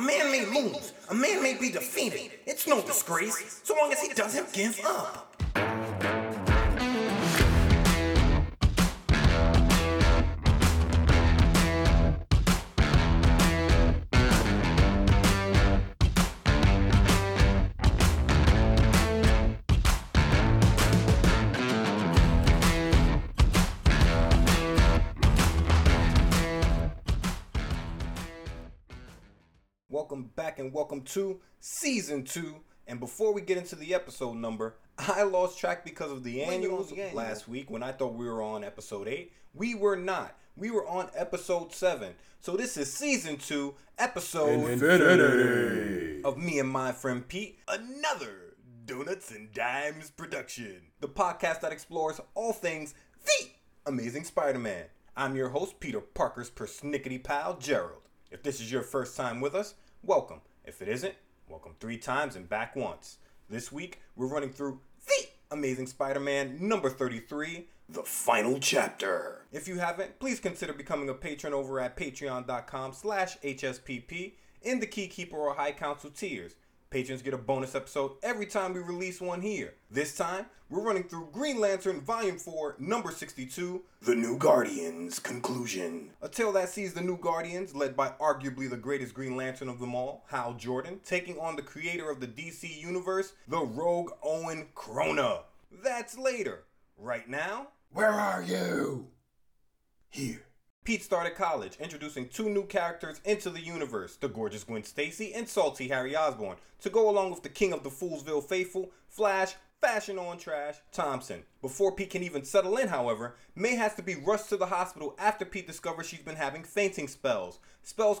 A man may lose. A man may be defeated. It's no disgrace, so long as he doesn't give up. Welcome back and welcome to Season 2. And before we get into the episode number, I lost track because of the annuals last week when I thought we were on episode 8. We were not. We were on episode 7. So this is Season 2, episode Infinity of me and my friend Pete. Another Donuts and Dimes production. The podcast that explores all things The Amazing Spider-Man. I'm your host, Peter Parker's persnickety pal, Gerald. If this is your first time with us, welcome. If it isn't, welcome 3 times and back once. This week, we're running through The Amazing Spider-Man number 33, The Final Chapter. If you haven't, please consider becoming a patron over at patreon.com/HSPP in the Keykeeper or High Council tiers. Patrons get a bonus episode every time we release one here. This time, we're running through Green Lantern Volume 4, Number 62, The New Guardians Conclusion. A tale that sees the New Guardians, led by arguably the greatest Green Lantern of them all, Hal Jordan, taking on the creator of the DC Universe, the rogue Owen Krona. That's later. Right now... Where are you? Here. Pete started college, introducing 2 new characters into the universe, the gorgeous Gwen Stacy and salty Harry Osborne, to go along with the king of the Foolsville faithful, Flash, Fashion on Trash, Thompson. Before Pete can even settle in, however, May has to be rushed to the hospital after Pete discovers she's been having fainting spells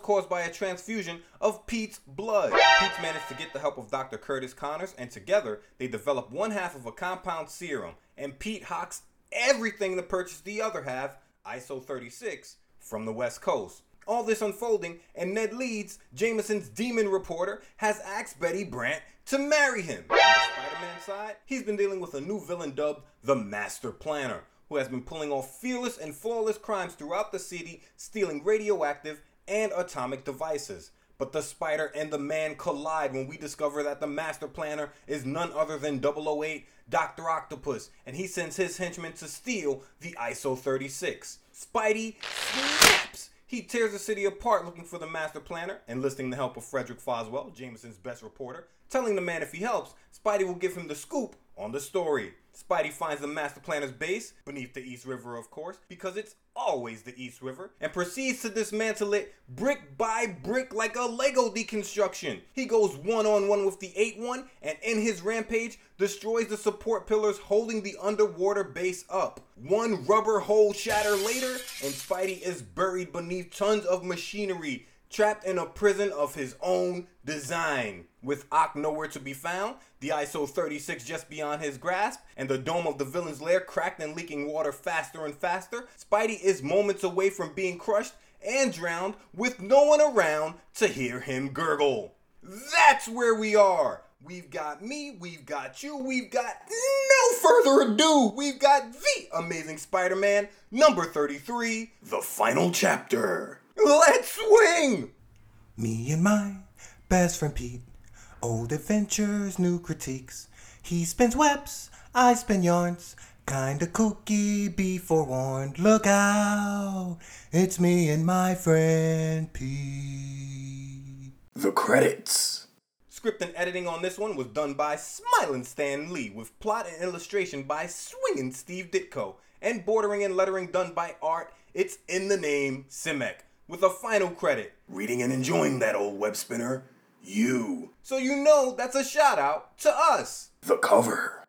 caused by a transfusion of Pete's blood. Pete managed to get the help of Dr. Curtis Connors, and together, they develop 1/2 of a compound serum, and Pete hawks everything to purchase the other half, ISO 36 from the West Coast. All this unfolding, and Ned Leeds, Jameson's demon reporter, has asked Betty Brandt to marry him. On the Spider-Man side, he's been dealing with a new villain dubbed the Master Planner, who has been pulling off fearless and flawless crimes throughout the city, stealing radioactive and atomic devices. But the spider and the man collide when we discover that the Master Planner is none other than 008, Dr. Octopus, and he sends his henchmen to steal the ISO 36. Spidey snaps! He tears the city apart looking for the Master Planner, enlisting the help of Frederick Foswell, Jameson's best reporter, telling the man if he helps, Spidey will give him the scoop on the story. Spidey finds the Master Planner's base, beneath the East River of course, because it's always the East River, and proceeds to dismantle it brick by brick like a Lego deconstruction. He goes one-on-one with the 8-1, and in his rampage, destroys the support pillars holding the underwater base up. One rubber hole shatter later, and Spidey is buried beneath tons of machinery, trapped in a prison of his own design. With Ock nowhere to be found, the ISO 36 just beyond his grasp, and the dome of the villain's lair cracked and leaking water faster and faster, Spidey is moments away from being crushed and drowned with no one around to hear him gurgle. That's where we are! We've got me, we've got you, we've got no further ado! We've got The Amazing Spider-Man, number 33, The Final Chapter. Let's swing! Me and my best friend Pete. Old adventures, new critiques. He spins webs, I spin yarns. Kinda kooky, be forewarned. Look out, it's me and my friend Pete. The credits. Script and editing on this one was done by Smilin' Stan Lee, with plot and illustration by Swingin' Steve Ditko, and bordering and lettering done by Art, It's in the Name, Simek. With a final credit. Reading and enjoying that old web spinner, you. So you know that's a shout out to us. The cover.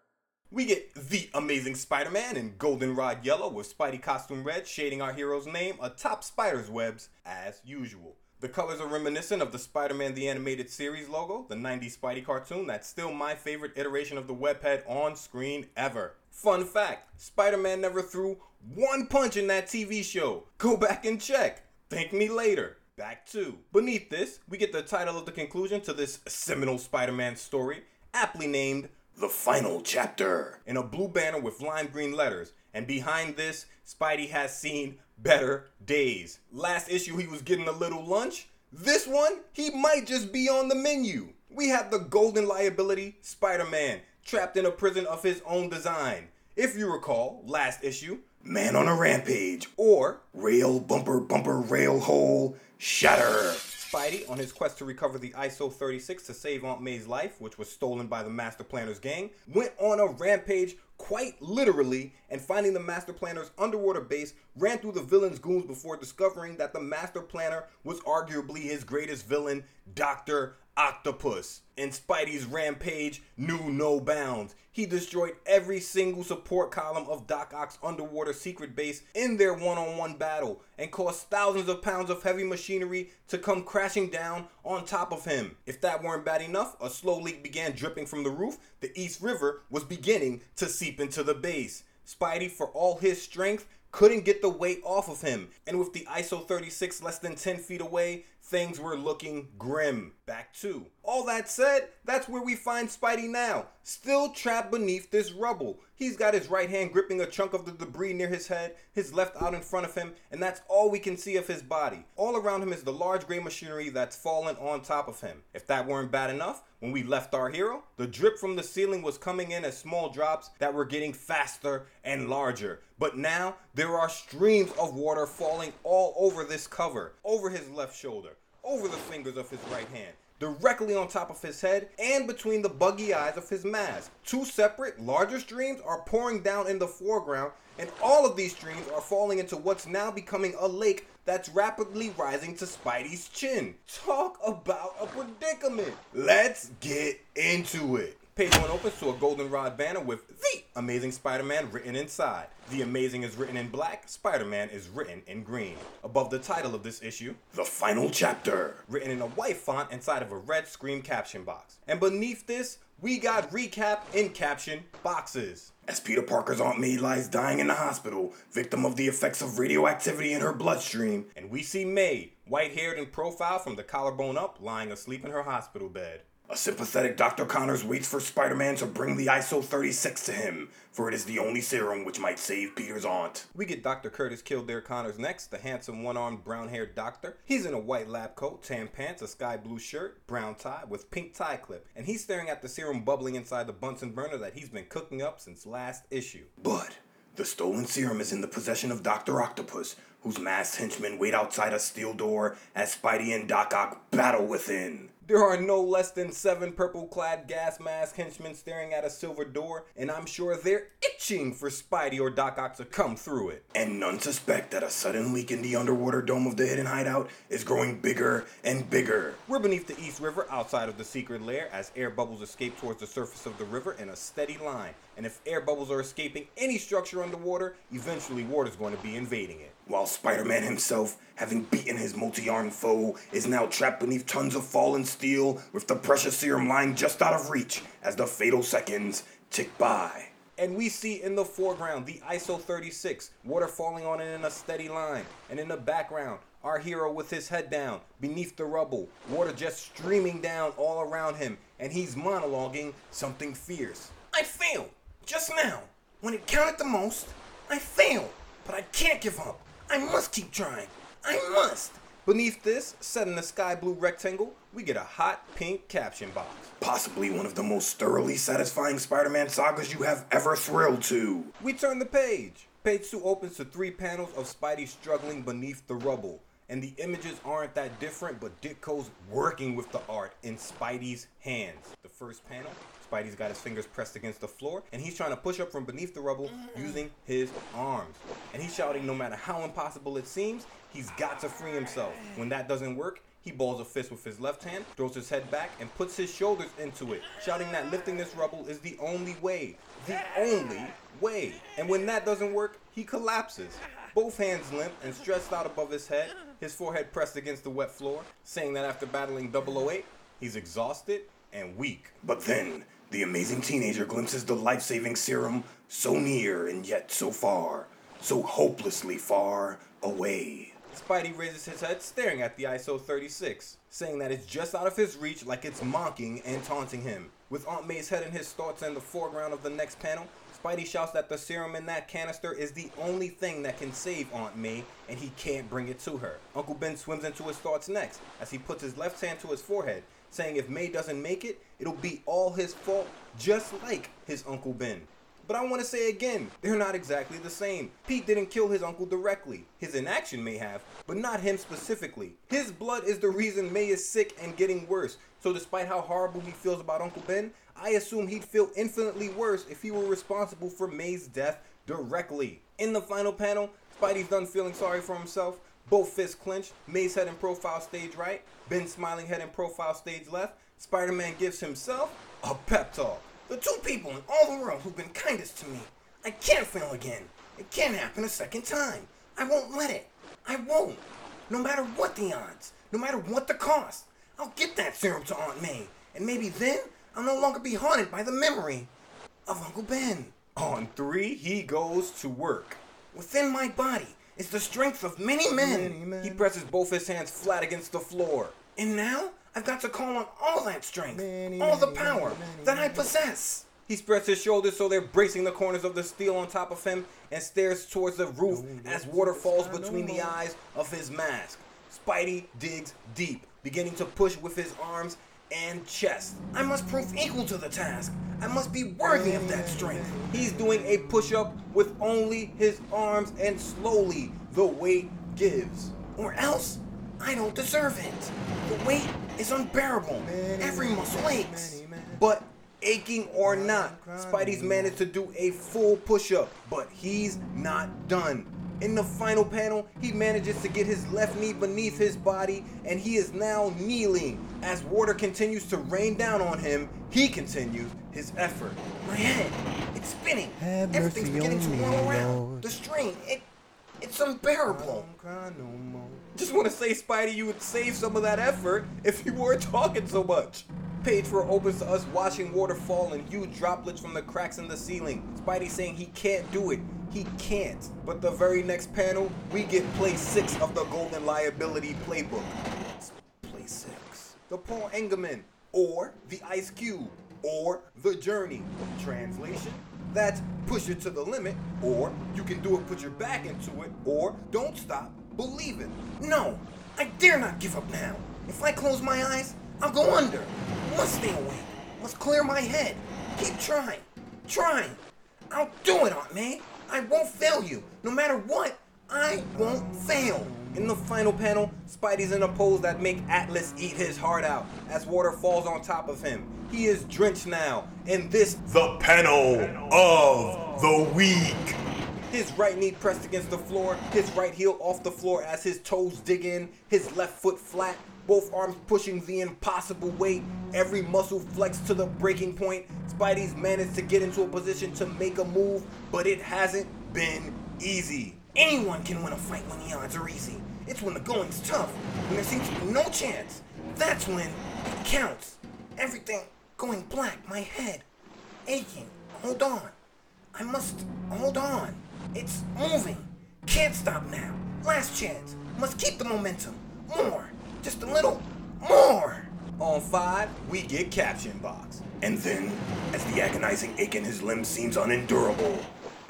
We get The Amazing Spider-Man in goldenrod yellow with Spidey costume red shading our hero's name atop spider's webs as usual. The colors are reminiscent of the Spider-Man the Animated Series logo, the 90s Spidey cartoon that's still my favorite iteration of the webhead on screen ever. Fun fact, Spider-Man never threw one punch in that TV show. Go back and check. Thank me later. Back to. Beneath this, we get the title of the conclusion to this seminal Spider-Man story, aptly named The Final Chapter, in a blue banner with lime green letters. And behind this, Spidey has seen better days. Last issue he was getting a little lunch. This one, he might just be on the menu. We have the golden liability, Spider-Man, trapped in a prison of his own design. If you recall, last issue, Man on a Rampage, or Rail Bumper Bumper Rail Hole Shatter. Spidey, on his quest to recover the ISO 36 to save Aunt May's life, which was stolen by the Master Planner's gang, went on a rampage quite literally, and finding the Master Planner's underwater base, ran through the villain's goons before discovering that the Master Planner was arguably his greatest villain, Dr. Octopus. And Spidey's rampage knew no bounds. He destroyed every single support column of Doc Ock's underwater secret base in their one-on-one battle and caused thousands of pounds of heavy machinery to come crashing down on top of him. If that weren't bad enough, a slow leak began dripping from the roof. The East River was beginning to seep into the base. Spidey, for all his strength, couldn't get the weight off of him, and with the ISO 36 less than 10 feet away, things were looking grim. Back to. All that said, that's where we find Spidey now, still trapped beneath this rubble. He's got his right hand gripping a chunk of the debris near his head, his left out in front of him, and that's all we can see of his body. All around him is the large gray machinery that's fallen on top of him. If that weren't bad enough, when we left our hero, the drip from the ceiling was coming in as small drops that were getting faster and larger. But now, there are streams of water falling all over this cover, over his left shoulder, over the fingers of his right hand, directly on top of his head, and between the buggy eyes of his mask. Two separate, larger streams are pouring down in the foreground, and all of these streams are falling into what's now becoming a lake that's rapidly rising to Spidey's chin. Talk about a predicament. Let's get into it. Page one opens to a goldenrod banner with The Amazing Spider-Man written inside. The Amazing is written in black, Spider-Man is written in green. Above the title of this issue, The Final Chapter, written in a white font inside of a red Scream caption box. And beneath this, we got recap in caption boxes. As Peter Parker's Aunt May lies dying in the hospital, victim of the effects of radioactivity in her bloodstream. And we see May, white-haired in profile from the collarbone up, lying asleep in her hospital bed. A sympathetic Dr. Connors waits for Spider-Man to bring the ISO 36 to him, for it is the only serum which might save Peter's aunt. We get Dr. Curtis Kildare Connors next, the handsome one-armed brown-haired doctor. He's in a white lab coat, tan pants, a sky blue shirt, brown tie with pink tie clip, and he's staring at the serum bubbling inside the Bunsen burner that he's been cooking up since last issue. But the stolen serum is in the possession of Dr. Octopus, whose masked henchmen wait outside a steel door as Spidey and Doc Ock battle within. There are no less than 7 purple-clad gas mask henchmen staring at a silver door, and I'm sure they're itching for Spidey or Doc Ock to come through it. And none suspect that a sudden leak in the underwater dome of the hidden hideout is growing bigger and bigger. We're beneath the East River outside of the secret lair as air bubbles escape towards the surface of the river in a steady line. And if air bubbles are escaping any structure underwater, eventually water's going to be invading it. While Spider-Man himself, having beaten his multi-armed foe, is now trapped beneath tons of fallen steel with the precious serum lying just out of reach as the fatal seconds tick by. And we see in the foreground the ISO 36, water falling on it in a steady line, and in the background, our hero with his head down, beneath the rubble, water just streaming down all around him, and he's monologuing something fierce. I failed, just now, when it counted the most, I failed, but I can't give up. I must keep trying. I must. Beneath this, set in a sky blue rectangle, we get a hot pink caption box. Possibly one of the most thoroughly satisfying Spider-Man sagas you have ever thrilled to. We turn the page. Page 2 opens to 3 panels of Spidey struggling beneath the rubble. And the images aren't that different, but Ditko's working with the art in Spidey's hands. The first panel, Spidey's got his fingers pressed against the floor, and he's trying to push up from beneath the rubble using his arms. And he's shouting, no matter how impossible it seems, he's got to free himself. When that doesn't work, he balls a fist with his left hand, throws his head back, and puts his shoulders into it, shouting that lifting this rubble is the only way. The only way. And when that doesn't work, he collapses. Both hands limp and stretched out above his head, his forehead pressed against the wet floor, saying that after battling 008, he's exhausted and weak. But then, the amazing teenager glimpses the life-saving serum so near and yet so far, so hopelessly far away. Spidey raises his head, staring at the ISO 36, saying that it's just out of his reach like it's mocking and taunting him. With Aunt May's head in his thoughts in the foreground of the next panel, Spidey shouts that the serum in that canister is the only thing that can save Aunt May, and he can't bring it to her. Uncle Ben swims into his thoughts next, as he puts his left hand to his forehead, saying if May doesn't make it, it'll be all his fault, just like his Uncle Ben. But I want to say again, they're not exactly the same. Pete didn't kill his uncle directly. His inaction may have, but not him specifically. His blood is the reason May is sick and getting worse. So despite how horrible he feels about Uncle Ben, I assume he'd feel infinitely worse if he were responsible for May's death directly. In the final panel, Spidey's done feeling sorry for himself. Both fists clenched, May's head in profile stage right, Ben's smiling head in profile stage left. Spider-Man gives himself a pep talk. The two people in all the world who've been kindest to me. I can't fail again. It can't happen a second time. I won't let it. I won't. No matter what the odds. No matter what the cost. I'll get that serum to Aunt May. And maybe then, I'll no longer be haunted by the memory of Uncle Ben. On three, he goes to work. Within my body is the strength of many men. He presses both his hands flat against the floor. And now, I've got to call on all that strength, all the power that I possess. He spreads his shoulders so they're bracing the corners of the steel on top of him and stares towards the roof as water falls between the eyes of his mask. Spidey digs deep, beginning to push with his arms and chest. I must prove equal to the task. I must be worthy of that strength. He's doing a push-up with only his arms, and slowly the weight gives. Or else, I don't deserve it. The weight is unbearable. Every muscle aches. But aching or not, Spidey's managed to do a full push-up, but he's not done. In the final panel, he manages to get his left knee beneath his body, and he is now kneeling. As water continues to rain down on him, he continues his effort. My head, it's spinning. Everything's beginning to whirl around. The strain, it's unbearable. Just want to say, Spidey, you would save some of that effort if you weren't talking so much. Page 4 opens to us watching water fall in huge droplets from the cracks in the ceiling. Spidey saying he can't do it. He can't. But the very next panel, we get play 6 of the Golden Liability Playbook. Play 6. The Paul Engerman, or the Ice Cube, or the Journey. Translation? That's push it to the limit, or you can do it, put your back into it, or don't stop, believe it. No, I dare not give up now. If I close my eyes, I'll go under. Must stay awake. Must clear my head. Keep trying. Trying. I'll do it, Aunt May. I won't fail you. No matter what, I won't fail. In the final panel, Spidey's in a pose that make Atlas eat his heart out as water falls on top of him. He is drenched now, and this the panel of the week. His right knee pressed against the floor, his right heel off the floor as his toes dig in, his left foot flat, both arms pushing the impossible weight, every muscle flexed to the breaking point. Spidey's managed to get into a position to make a move, but it hasn't been easy. Anyone can win a fight when the odds are easy. It's when the going's tough, when there seems to be no chance. That's when it counts. Everything going black, my head aching. Hold on. I must hold on. It's moving. Can't stop now. Last chance. Must keep the momentum. More. Just a little more. On 5, we get Caption Box. And then, as the agonizing ache in his limbs seems unendurable,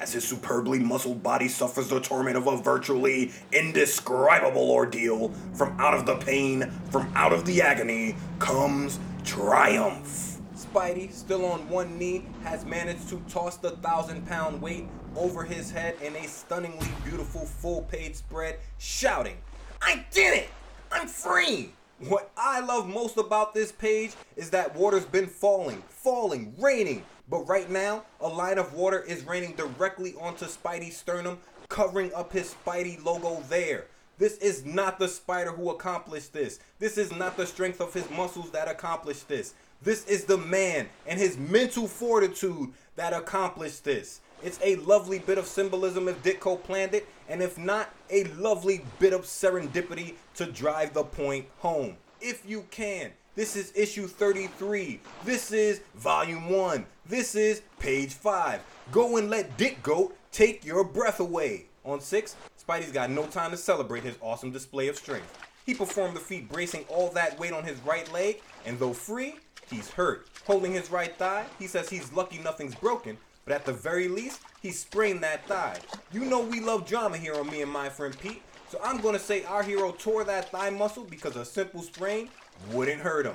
as his superbly muscled body suffers the torment of a virtually indescribable ordeal, from out of the pain, from out of the agony, comes triumph. Spidey, still on one knee, has managed to toss the 1,000-pound weight over his head in a stunningly beautiful full-page spread, shouting, I did it! I'm free! What I love most about this page is that water's been falling, raining. But right now, a line of water is raining directly onto Spidey's sternum, covering up his Spidey logo there. This is not the spider who accomplished this. This is not the strength of his muscles that accomplished this. This is the man and his mental fortitude that accomplished this. It's a lovely bit of symbolism if Ditko planned it, and if not, a lovely bit of serendipity to drive the point home. If you can, this is issue 33. This is volume 1. This is page 5. Go and let Dick Goat take your breath away. On 6, Spidey's got no time to celebrate his awesome display of strength. He performed the feat bracing all that weight on his right leg, and though free, he's hurt. Holding his right thigh, he says he's lucky nothing's broken, But at the very least, he sprained that thigh. You know we love drama here on Me and My Friend Pete, so I'm gonna say our hero tore that thigh muscle because a simple sprain wouldn't hurt him.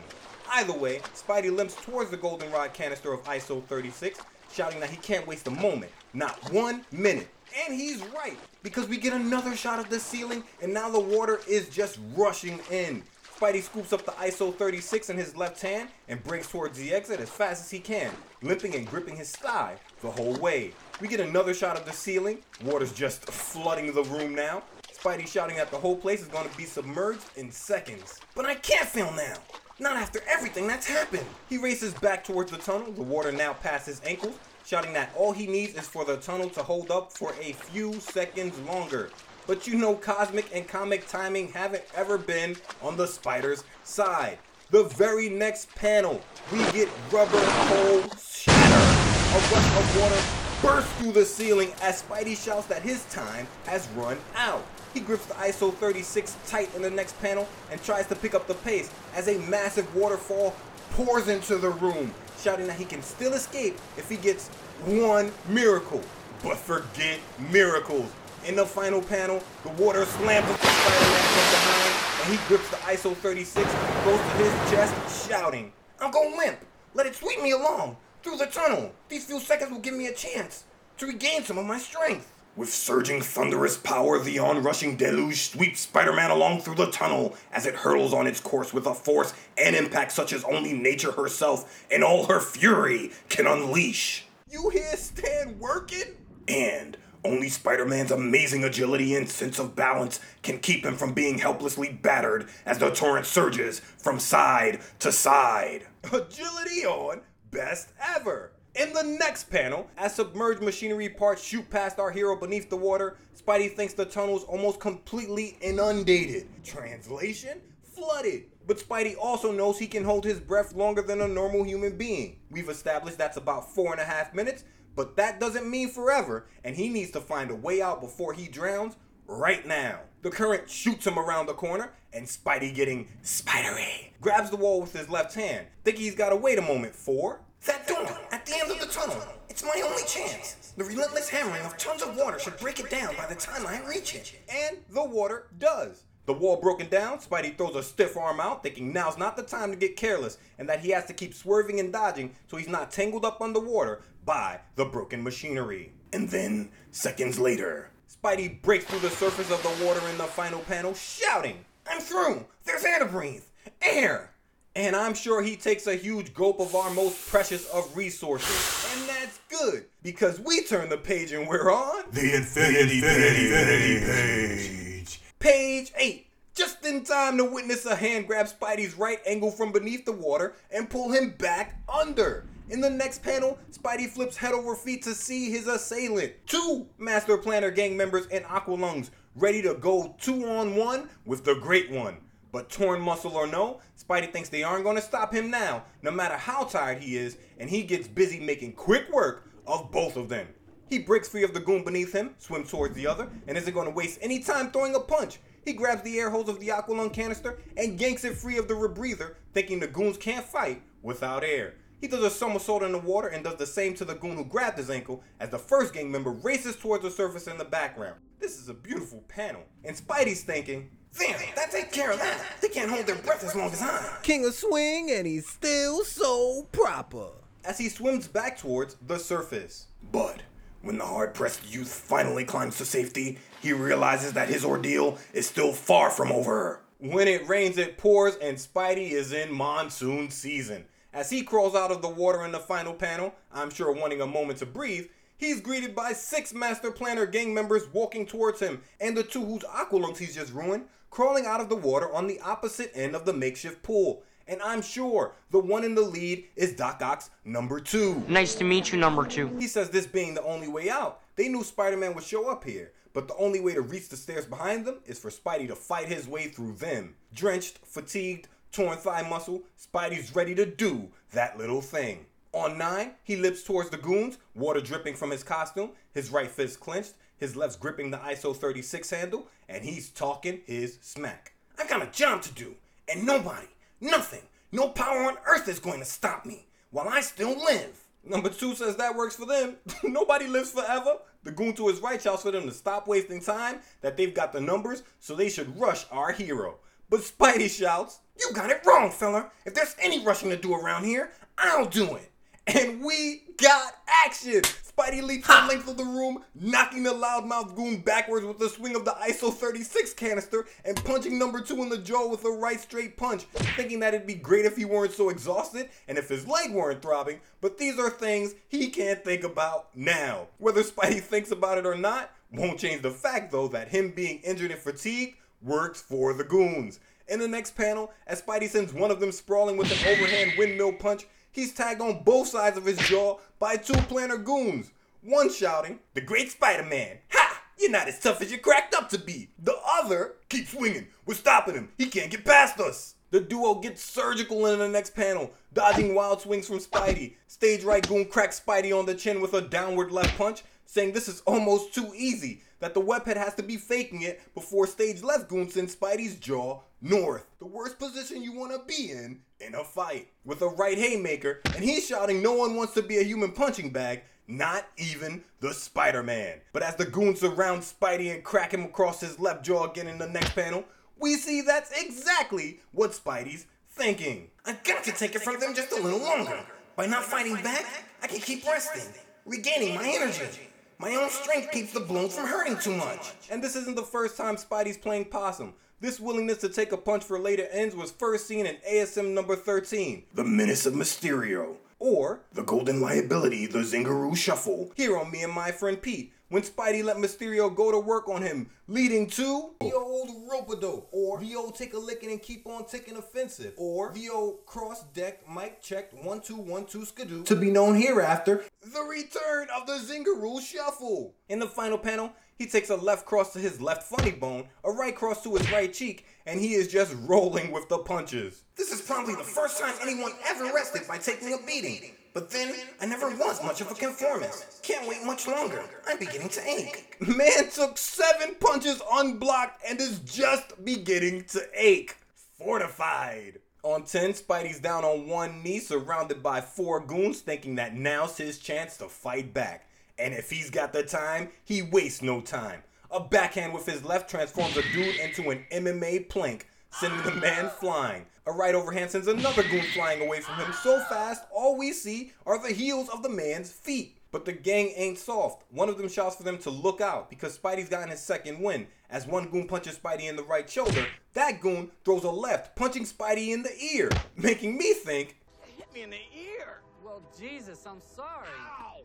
Either way, Spidey limps towards the goldenrod canister of ISO 36, shouting that he can't waste a moment, not 1 minute. And he's right, because we get another shot at the ceiling, and now the water is just rushing in. Spidey scoops up the ISO 36 in his left hand and brings towards the exit as fast as he can, limping and gripping his thigh the whole way. We get another shot of the ceiling. Water's just flooding the room now. Spidey shouting that the whole place is going to be submerged in seconds. But I can't film now! Not after everything that's happened! He races back towards the tunnel, the water now past his ankles, shouting that all he needs is for the tunnel to hold up for a few seconds longer. But you know cosmic and comic timing haven't ever been on the spider's side. The very next panel, we get rubber hole shatter. A rush of water bursts through the ceiling as Spidey shouts that his time has run out. He grips the ISO 36 tight in the next panel and tries to pick up the pace as a massive waterfall pours into the room, shouting that he can still escape if he gets one miracle. But forget miracles. In the final panel, the water slams into Spider-Man from behind, and he grips the ISO 36, goes to his chest, shouting, "I'm gonna limp! Let it sweep me along! Through the tunnel! These few seconds will give me a chance to regain some of my strength!" With surging thunderous power, the onrushing deluge sweeps Spider-Man along through the tunnel as it hurtles on its course with a force and impact such as only nature herself and all her fury can unleash. You hear Stan working? And only Spider-Man's amazing agility and sense of balance can keep him from being helplessly battered as the torrent surges from side to side. Agility on, best ever! In the next panel, as submerged machinery parts shoot past our hero beneath the water, Spidey thinks the tunnel's almost completely inundated. Translation? Flooded. But Spidey also knows he can hold his breath longer than a normal human being. We've established that's about 4.5 minutes, but that doesn't mean forever, and he needs to find a way out before he drowns right now. The current shoots him around the corner, and Spidey, getting spidery, grabs the wall with his left hand. Think he's gotta wait a moment for that door at the end of the tunnel. It's my only chance. The relentless hammering of tons of water should break it down by the time I reach it. And the water does. The wall broken down, Spidey throws a stiff arm out, thinking now's not the time to get careless and that he has to keep swerving and dodging so he's not tangled up underwater by the broken machinery. And then, seconds later, Spidey breaks through the surface of the water in the final panel, shouting, "I'm through! There's air to breathe! Air!" And I'm sure he takes a huge gulp of our most precious of resources. And that's good, because we turn the page and we're on the Infinity Page. Page 8, just in time to witness a hand grab Spidey's right ankle from beneath the water and pull him back under. In the next panel, Spidey flips head over feet to see his assailant, two Master Planner gang members in Aqualungs, ready to go 2-on-1 with the Great One. But torn muscle or no, Spidey thinks they aren't going to stop him now, no matter how tired he is, and he gets busy making quick work of both of them. He breaks free of the goon beneath him, swims towards the other, and isn't going to waste any time throwing a punch. He grabs the air hose of the Aqualung canister and yanks it free of the rebreather, thinking the goons can't fight without air. He does a somersault in the water and does the same to the goon who grabbed his ankle as the first gang member races towards the surface in the background. This is a beautiful panel. And Spidey's thinking, "Damn, that takes care of that. They can't hold their breath as long as I." King of swing, and he's still so proper. As he swims back towards the surface. But when the hard-pressed youth finally climbs to safety, he realizes that his ordeal is still far from over. When it rains, it pours, and Spidey is in monsoon season. As he crawls out of the water in the final panel, I'm sure wanting a moment to breathe, he's greeted by 6 Master Planner gang members walking towards him, and the two whose Aqualungs he's just ruined, crawling out of the water on the opposite end of the makeshift pool. And I'm sure the one in the lead is Doc Ock's number 2. "Nice to meet you, number 2. He says this being the only way out. They knew Spider-Man would show up here, but the only way to reach the stairs behind them is for Spidey to fight his way through them. Drenched, fatigued, torn thigh muscle, Spidey's ready to do that little thing. On 9, he lips towards the goons, water dripping from his costume, his right fist clenched, his left's gripping the ISO 36 handle, and he's talking his smack. "I've got a job to do, and nobody, nothing, no power on earth is going to stop me while I still live." Number two says that works for them. Nobody lives forever. The goon to his right shouts for them to stop wasting time, that they've got the numbers, so they should rush our hero. But Spidey shouts, "You got it wrong, fella. If there's any rushing to do around here, I'll do it." And we got action. Spidey leaps the length of the room, knocking the loudmouth goon backwards with a swing of the ISO 36 canister and punching number two in the jaw with a right straight punch, thinking that it'd be great if he weren't so exhausted and if his leg weren't throbbing, but these are things he can't think about now. Whether Spidey thinks about it or not won't change the fact, though, that him being injured and fatigued works for the goons. In the next panel, as Spidey sends one of them sprawling with an overhand windmill punch, he's tagged on both sides of his jaw by two planar goons. One shouting, "The Great Spider-Man. Ha! You're not as tough as you cracked up to be." The other, "Keep swinging. We're stopping him. He can't get past us." The duo gets surgical in the next panel, dodging wild swings from Spidey. Stage right goon cracks Spidey on the chin with a downward left punch, saying this is almost too easy, that the webhead has to be faking it before stage left goon sends Spidey's jaw north. The worst position you want to be in a fight. With a right haymaker, and he's shouting no one wants to be a human punching bag, not even the Spider-Man. But as the goons surround Spidey and crack him across his left jaw again in the next panel, we see that's exactly what Spidey's thinking. "I've got to take it from them just a little longer. By not fighting back, I can keep resting, regaining my energy. My own strength keeps the blow from hurting too much." And this isn't the first time Spidey's playing possum. This willingness to take a punch for later ends was first seen in ASM number 13, "The Menace of Mysterio," or "The Golden Liability, The Zingaroo Shuffle," here on Me and My Friend Pete, when Spidey let Mysterio go to work on him, leading to the old rope-a-dope, or the old take a licking and keep on ticking offensive, or the old cross-deck mic-checked 1-2-1-2 skidoo, to be known hereafter, the return of the Zingaroo Shuffle. In the final panel, he takes a left cross to his left funny bone, a right cross to his right cheek, and he is just rolling with the punches. "This is probably the first time anyone ever rested by taking a beating. But then, I never was much of a conformist. Can't wait much longer. I'm beginning to ache." Man took 7 punches unblocked and is just beginning to ache. Fortified. On 10, Spidey's down on one knee, surrounded by 4 goons, thinking that now's his chance to fight back. And if he's got the time, he wastes no time. A backhand with his left transforms a dude into an MMA plank, sending the man flying. A right overhand sends another goon flying away from him so fast, all we see are the heels of the man's feet. But the gang ain't soft. One of them shouts for them to look out because Spidey's gotten his second win. As one goon punches Spidey in the right shoulder, that goon throws a left, punching Spidey in the ear, making me think, "Hit me in the ear." "Well, Jesus, I'm sorry." "Ow,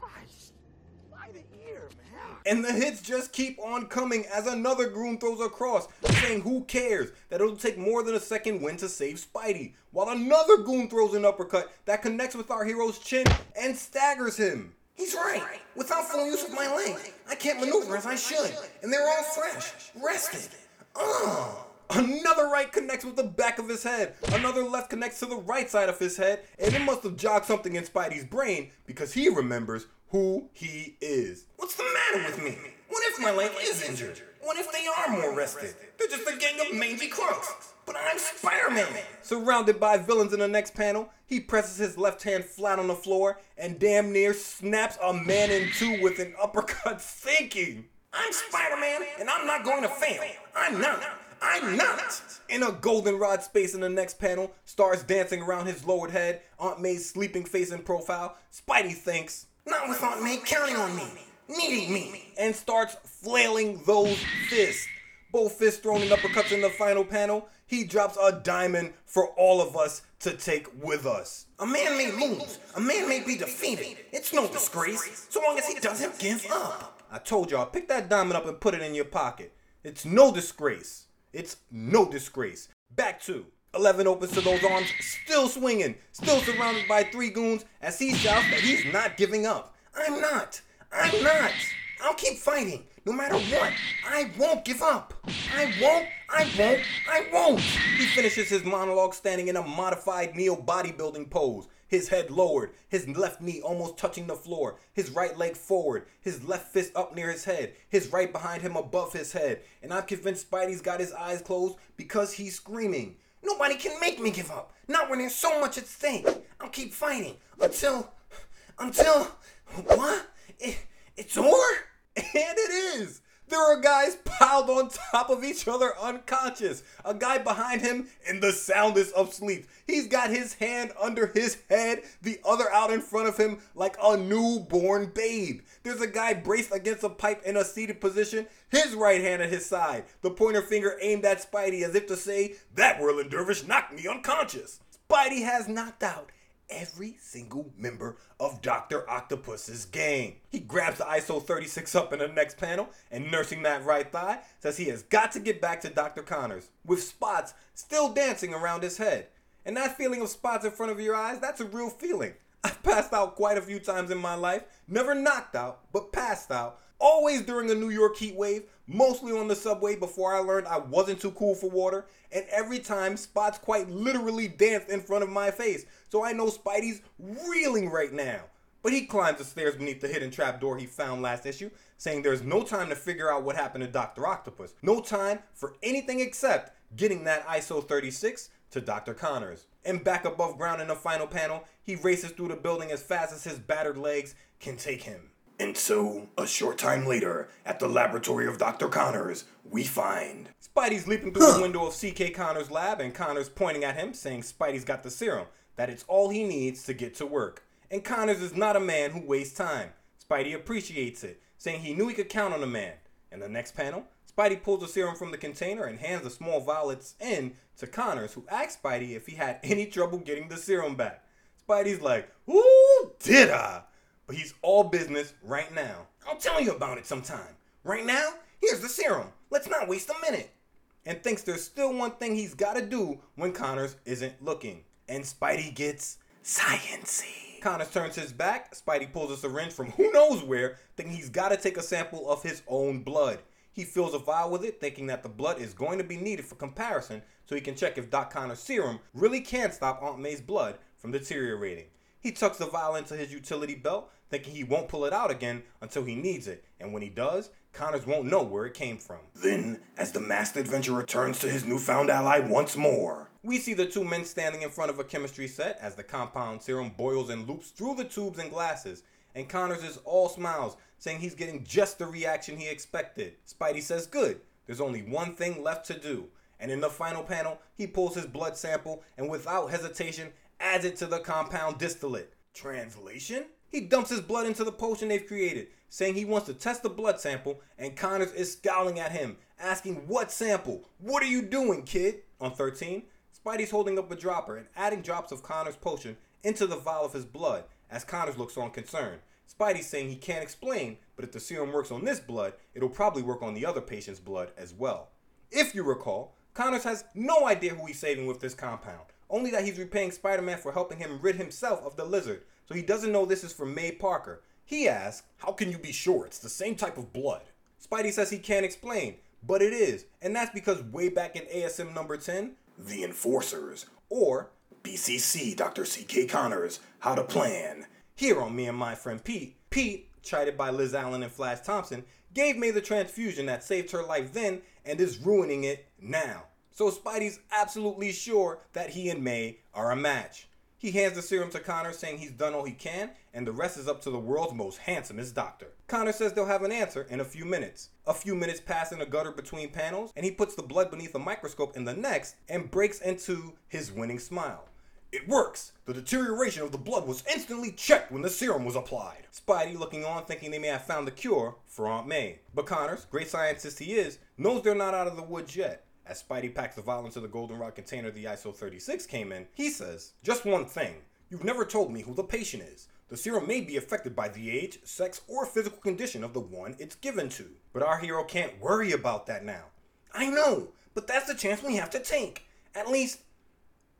Christ. By the ear, man." And the hits just keep on coming as another goon throws a cross, saying who cares, that it'll take more than a second win to save Spidey, while another goon throws an uppercut that connects with our hero's chin and staggers him. "He's right. Without full use of my leg, I can't maneuver as I should, and they're all fresh, rested. Another right connects with the back of his head. Another left connects to the right side of his head, and it must have jogged something in Spidey's brain because he remembers who he is. "What's the matter with me? What if my leg is injured? What if they are more rested? They're just a gang of mangy crooks. But I'm Spider-Man." Surrounded by villains in the next panel, he presses his left hand flat on the floor and damn near snaps a man in two with an uppercut, thinking, "I'm Spider-Man and I'm not going to fail. I'm not. In a goldenrod space in the next panel, stars dancing around his lowered head, Aunt May's sleeping face in profile, Spidey thinks, "Not with Aunt May counting on me, needing me," and starts flailing those fists. Both fists thrown in uppercuts in the final panel, he drops a diamond for all of us to take with us. "A man may lose, a man may be defeated. It's no disgrace, so long as he doesn't give up." I told y'all, pick that diamond up and put it in your pocket. It's no disgrace. It's no disgrace. Back to 11 opens to those arms, still swinging, still surrounded by 3 goons, as he shouts that he's not giving up. I'm not. I'll keep fighting, no matter what. I won't give up. I won't. He finishes his monologue standing in a modified neo-bodybuilding pose. His head lowered, his left knee almost touching the floor, his right leg forward, his left fist up near his head, his right behind him above his head. And I'm convinced Spidey's got his eyes closed because he's screaming, "Nobody can make me give up. Not when there's so much at stake. I'll keep fighting until until, what? It's over? And it is. There are guys piled on top of each other unconscious. A guy behind him in the soundest of sleep. He's got his hand under his head, the other out in front of him like a newborn babe. There's a guy braced against a pipe in a seated position, his right hand at his side. The pointer finger aimed at Spidey as if to say, that whirling dervish knocked me unconscious. Spidey has knocked out every single member of Dr. Octopus's gang. He grabs the ISO 36 up in the next panel and, nursing that right thigh, says he has got to get back to Dr. Connors, with spots still dancing around his head. And that feeling of spots in front of your eyes, that's a real feeling. I've passed out quite a few times in my life, never knocked out, but passed out, always during a New York heat wave, mostly on the subway before I learned I wasn't too cool for water, and every time spots quite literally danced in front of my face, so I know Spidey's reeling right now. But he climbs the stairs beneath the hidden trapdoor he found last issue, saying there's no time to figure out what happened to Dr. Octopus, no time for anything except getting that ISO 36 to Dr. Connors. And back above ground in the final panel, he races through the building as fast as his battered legs can take him. And so, a short time later, at the laboratory of Dr. Connors, we find... Spidey's leaping through the window of C.K. Connors' lab, and Connors pointing at him, saying Spidey's got the serum, that it's all he needs to get to work. And Connors is not a man who wastes time. Spidey appreciates it, saying he knew he could count on the man. In the next panel, Spidey pulls the serum from the container and hands the small vial it's in to Connors, who asks Spidey if he had any trouble getting the serum back. Spidey's like, ooh, did I? But he's all business right now. I'll tell you about it sometime. Right now, here's the serum. Let's not waste a minute. And thinks there's still one thing he's gotta do when Connors isn't looking. And Spidey gets science-y. Connors turns his back. Spidey pulls a syringe from who knows where, thinking he's gotta take a sample of his own blood. He fills a vial with it, thinking that the blood is going to be needed for comparison so he can check if Doc Connors' serum really can stop Aunt May's blood from deteriorating. He tucks the vial into his utility belt, thinking he won't pull it out again until he needs it, and when he does, Connors won't know where it came from. Then, as the masked adventurer turns to his newfound ally once more, we see the two men standing in front of a chemistry set as the compound serum boils and loops through the tubes and glasses, and Connors is all smiles, saying he's getting just the reaction he expected. Spidey says good, there's only one thing left to do, and in the final panel, he pulls his blood sample and without hesitation adds it to the compound distillate. Translation? He dumps his blood into the potion they've created, saying he wants to test the blood sample, and Connors is scowling at him, asking what sample? What are you doing, kid? On 13, Spidey's holding up a dropper and adding drops of Connors' potion into the vial of his blood, as Connors looks on concerned. Spidey's saying he can't explain, but if the serum works on this blood, it'll probably work on the other patient's blood as well. If you recall, Connors has no idea who he's saving with this compound, only that he's repaying Spider-Man for helping him rid himself of the lizard, so he doesn't know this is from May Parker. He asks, how can you be sure it's the same type of blood? Spidey says he can't explain, but it is, and that's because way back in ASM number 10, The Enforcers, or BCC Dr. C.K. Connors, How to Plan. Here on Me and My Friend Pete, Pete, chided by Liz Allen and Flash Thompson, gave May the transfusion that saved her life then and is ruining it now. So Spidey's absolutely sure that he and May are a match. He hands the serum to Connors, saying he's done all he can, and the rest is up to the world's most handsomest doctor. Connors says they'll have an answer in a few minutes. A few minutes pass in a gutter between panels, and he puts the blood beneath a microscope in the next and breaks into his winning smile. It works! The deterioration of the blood was instantly checked when the serum was applied. Spidey looking on, thinking they may have found the cure for Aunt May. But Connors, great scientist he is, knows they're not out of the woods yet. As Spidey packs the vial into the goldenrod container the ISO 36 came in, he says, just one thing. You've never told me who the patient is. The serum may be affected by the age, sex, or physical condition of the one it's given to. But our hero can't worry about that now. I know, but that's the chance we have to take. At least,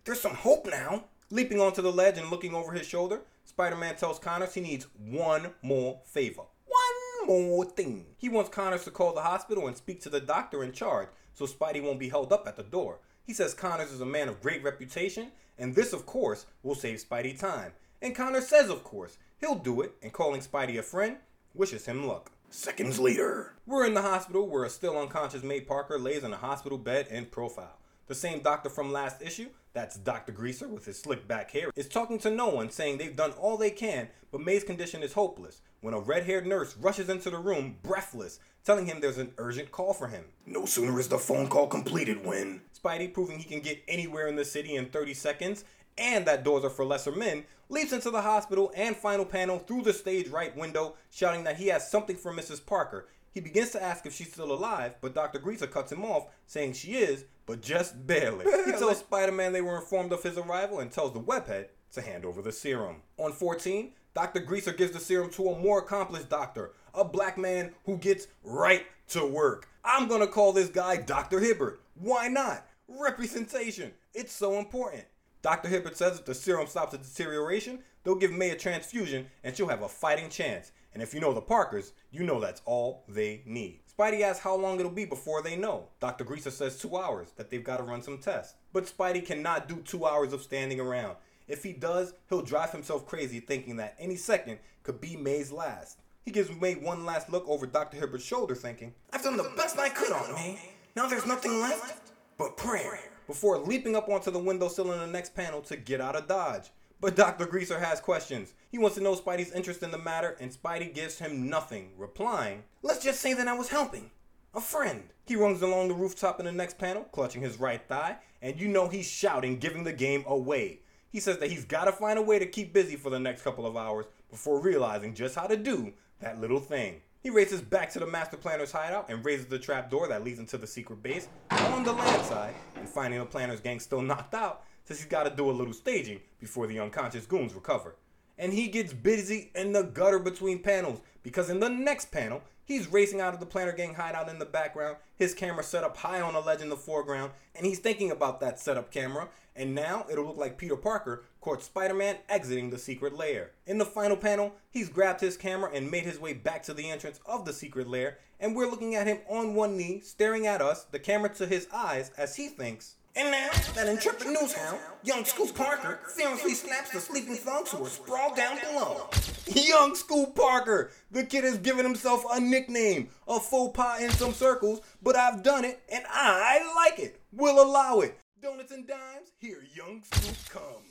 there's some hope now. Leaping onto the ledge and looking over his shoulder, Spider-Man tells Connors he needs one more favor. One more thing. He wants Connors to call the hospital and speak to the doctor in charge, so Spidey won't be held up at the door. He says Connors is a man of great reputation, and this, of course, will save Spidey time. And Connors says, of course, he'll do it, and calling Spidey a friend, wishes him luck. Seconds later, we're in the hospital where a still unconscious May Parker lays in a hospital bed in profile. The same doctor from last issue, that's Dr. Greaser with his slick back hair, is talking to no one, saying they've done all they can, but May's condition is hopeless, when a red-haired nurse rushes into the room, breathless, telling him there's an urgent call for him. No sooner is the phone call completed when... Spidey, proving he can get anywhere in the city in 30 seconds, and that doors are for lesser men, leaps into the hospital and final panel through the stage right window, shouting that he has something for Mrs. Parker. He begins to ask if she's still alive, but Dr. Greaser cuts him off, saying she is, but just barely. He tells Spider-Man they were informed of his arrival and tells the webhead to hand over the serum. On 14, Dr. Greaser gives the serum to a more accomplished doctor, a black man who gets right to work. I'm gonna call this guy Dr. Hibbert. Why not? Representation. It's so important. Dr. Hibbert says if the serum stops the deterioration, they'll give May a transfusion and she'll have a fighting chance. And if you know the Parkers, you know that's all they need. Spidey asks how long it'll be before they know. Dr. Greaser says 2 hours, that they've got to run some tests. But Spidey cannot do 2 hours of standing around. If he does, he'll drive himself crazy thinking that any second could be May's last. He gives May one last look over Dr. Hibbert's shoulder thinking, I've done the best I could on May. Now there's nothing left but prayer. Before leaping up onto the windowsill in the next panel to get out of Dodge. But Dr. Greaser has questions. He wants to know Spidey's interest in the matter, and Spidey gives him nothing, replying, Let's just say that I was helping. A friend. He runs along the rooftop in the next panel, clutching his right thigh, and you know he's shouting, giving the game away. He says that he's got to find a way to keep busy for the next couple of hours before realizing just how to do that little thing. He races back to the master planner's hideout and raises the trapdoor that leads into the secret base on the land side, and finding the planner's gang still knocked out, says he's got to do a little staging before the unconscious goons recover. And he gets busy in the gutter between panels, because in the next panel, he's racing out of the Planner Gang hideout in the background, his camera set up high on a ledge in the foreground, and he's thinking about that setup camera, and now it'll look like Peter Parker caught Spider-Man exiting the secret lair. In the final panel, he's grabbed his camera and made his way back to the entrance of the secret lair, and we're looking at him on one knee, staring at us, the camera to his eyes, as he thinks, And now, that intrepid news hound, young Scoop Parker, fearlessly snaps the sleeping thugs who are sprawled down below. Young Scoop Parker! The kid has given himself a nickname, a faux pas in some circles, but I've done it, and I like it. We'll allow it. Donuts and dimes, here young Scoop comes.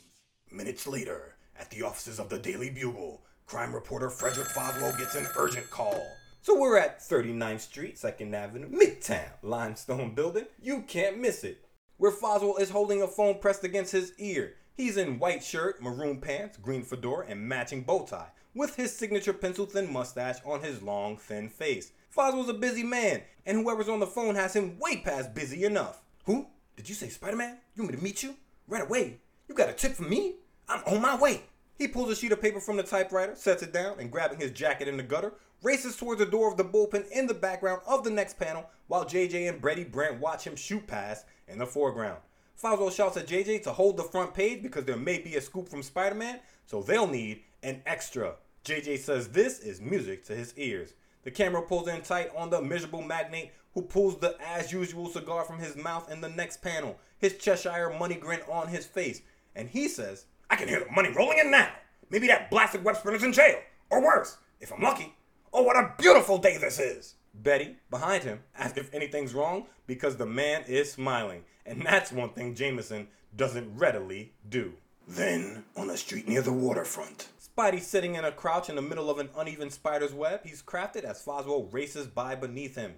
Minutes later, at the offices of the Daily Bugle, crime reporter Frederick Foswell gets an urgent call. So we're at 39th Street, 2nd Avenue, Midtown, limestone building. You can't miss it. Where Foswell is holding a phone pressed against his ear. He's in white shirt, maroon pants, green fedora, and matching bow tie, with his signature pencil-thin mustache on his long, thin face. Foswell's a busy man, and whoever's on the phone has him way past busy enough. Who? Did you say Spider-Man? You want me to meet you? Right away. You got a tip for me? I'm on my way. He pulls a sheet of paper from the typewriter, sets it down, and grabbing his jacket in the gutter, races towards the door of the bullpen in the background of the next panel, while JJ and Betty Brandt watch him shoot past in the foreground. Foswell shouts at JJ to hold the front page because there may be a scoop from Spider-Man, so they'll need an extra. JJ says this is music to his ears. The camera pulls in tight on the miserable magnate who pulls the as-usual cigar from his mouth in the next panel, his Cheshire money grin on his face, and he says, I can hear the money rolling in now. Maybe that blasted web sprinter's in jail, or worse, if I'm lucky. Oh, what a beautiful day this is. Betty, behind him, asks if anything's wrong because the man is smiling. And that's one thing Jameson doesn't readily do. Then, on a street near the waterfront. Spidey sitting in a crouch in the middle of an uneven spider's web he's crafted as Foswell races by beneath him.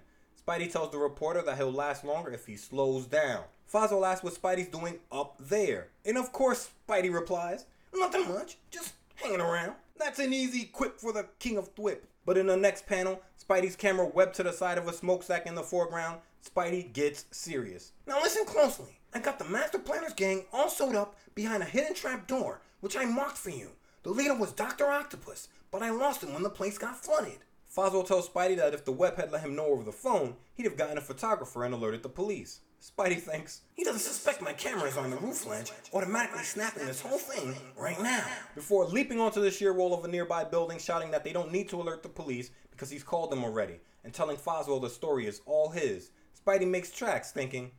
Spidey tells the reporter that he'll last longer if he slows down. Foswell asks what Spidey's doing up there. And of course, Spidey replies, Nothing much, just hanging around. That's an easy quip for the king of thwip. But in the next panel, Spidey's camera webbed to the side of a smokestack in the foreground. Spidey gets serious. Now listen closely. I got the Master Planner's gang all sewed up behind a hidden trap door, which I marked for you. The leader was Dr. Octopus, but I lost him when the place got flooded. Foswell tells Spidey that if the web had let him know over the phone, he'd have gotten a photographer and alerted the police. Spidey thinks, He doesn't suspect my camera is on the roof ledge, automatically snapping this whole thing right now. Before leaping onto the sheer wall of a nearby building, shouting that they don't need to alert the police because he's called them already, and telling Foswell the story is all his. Spidey makes tracks, thinking,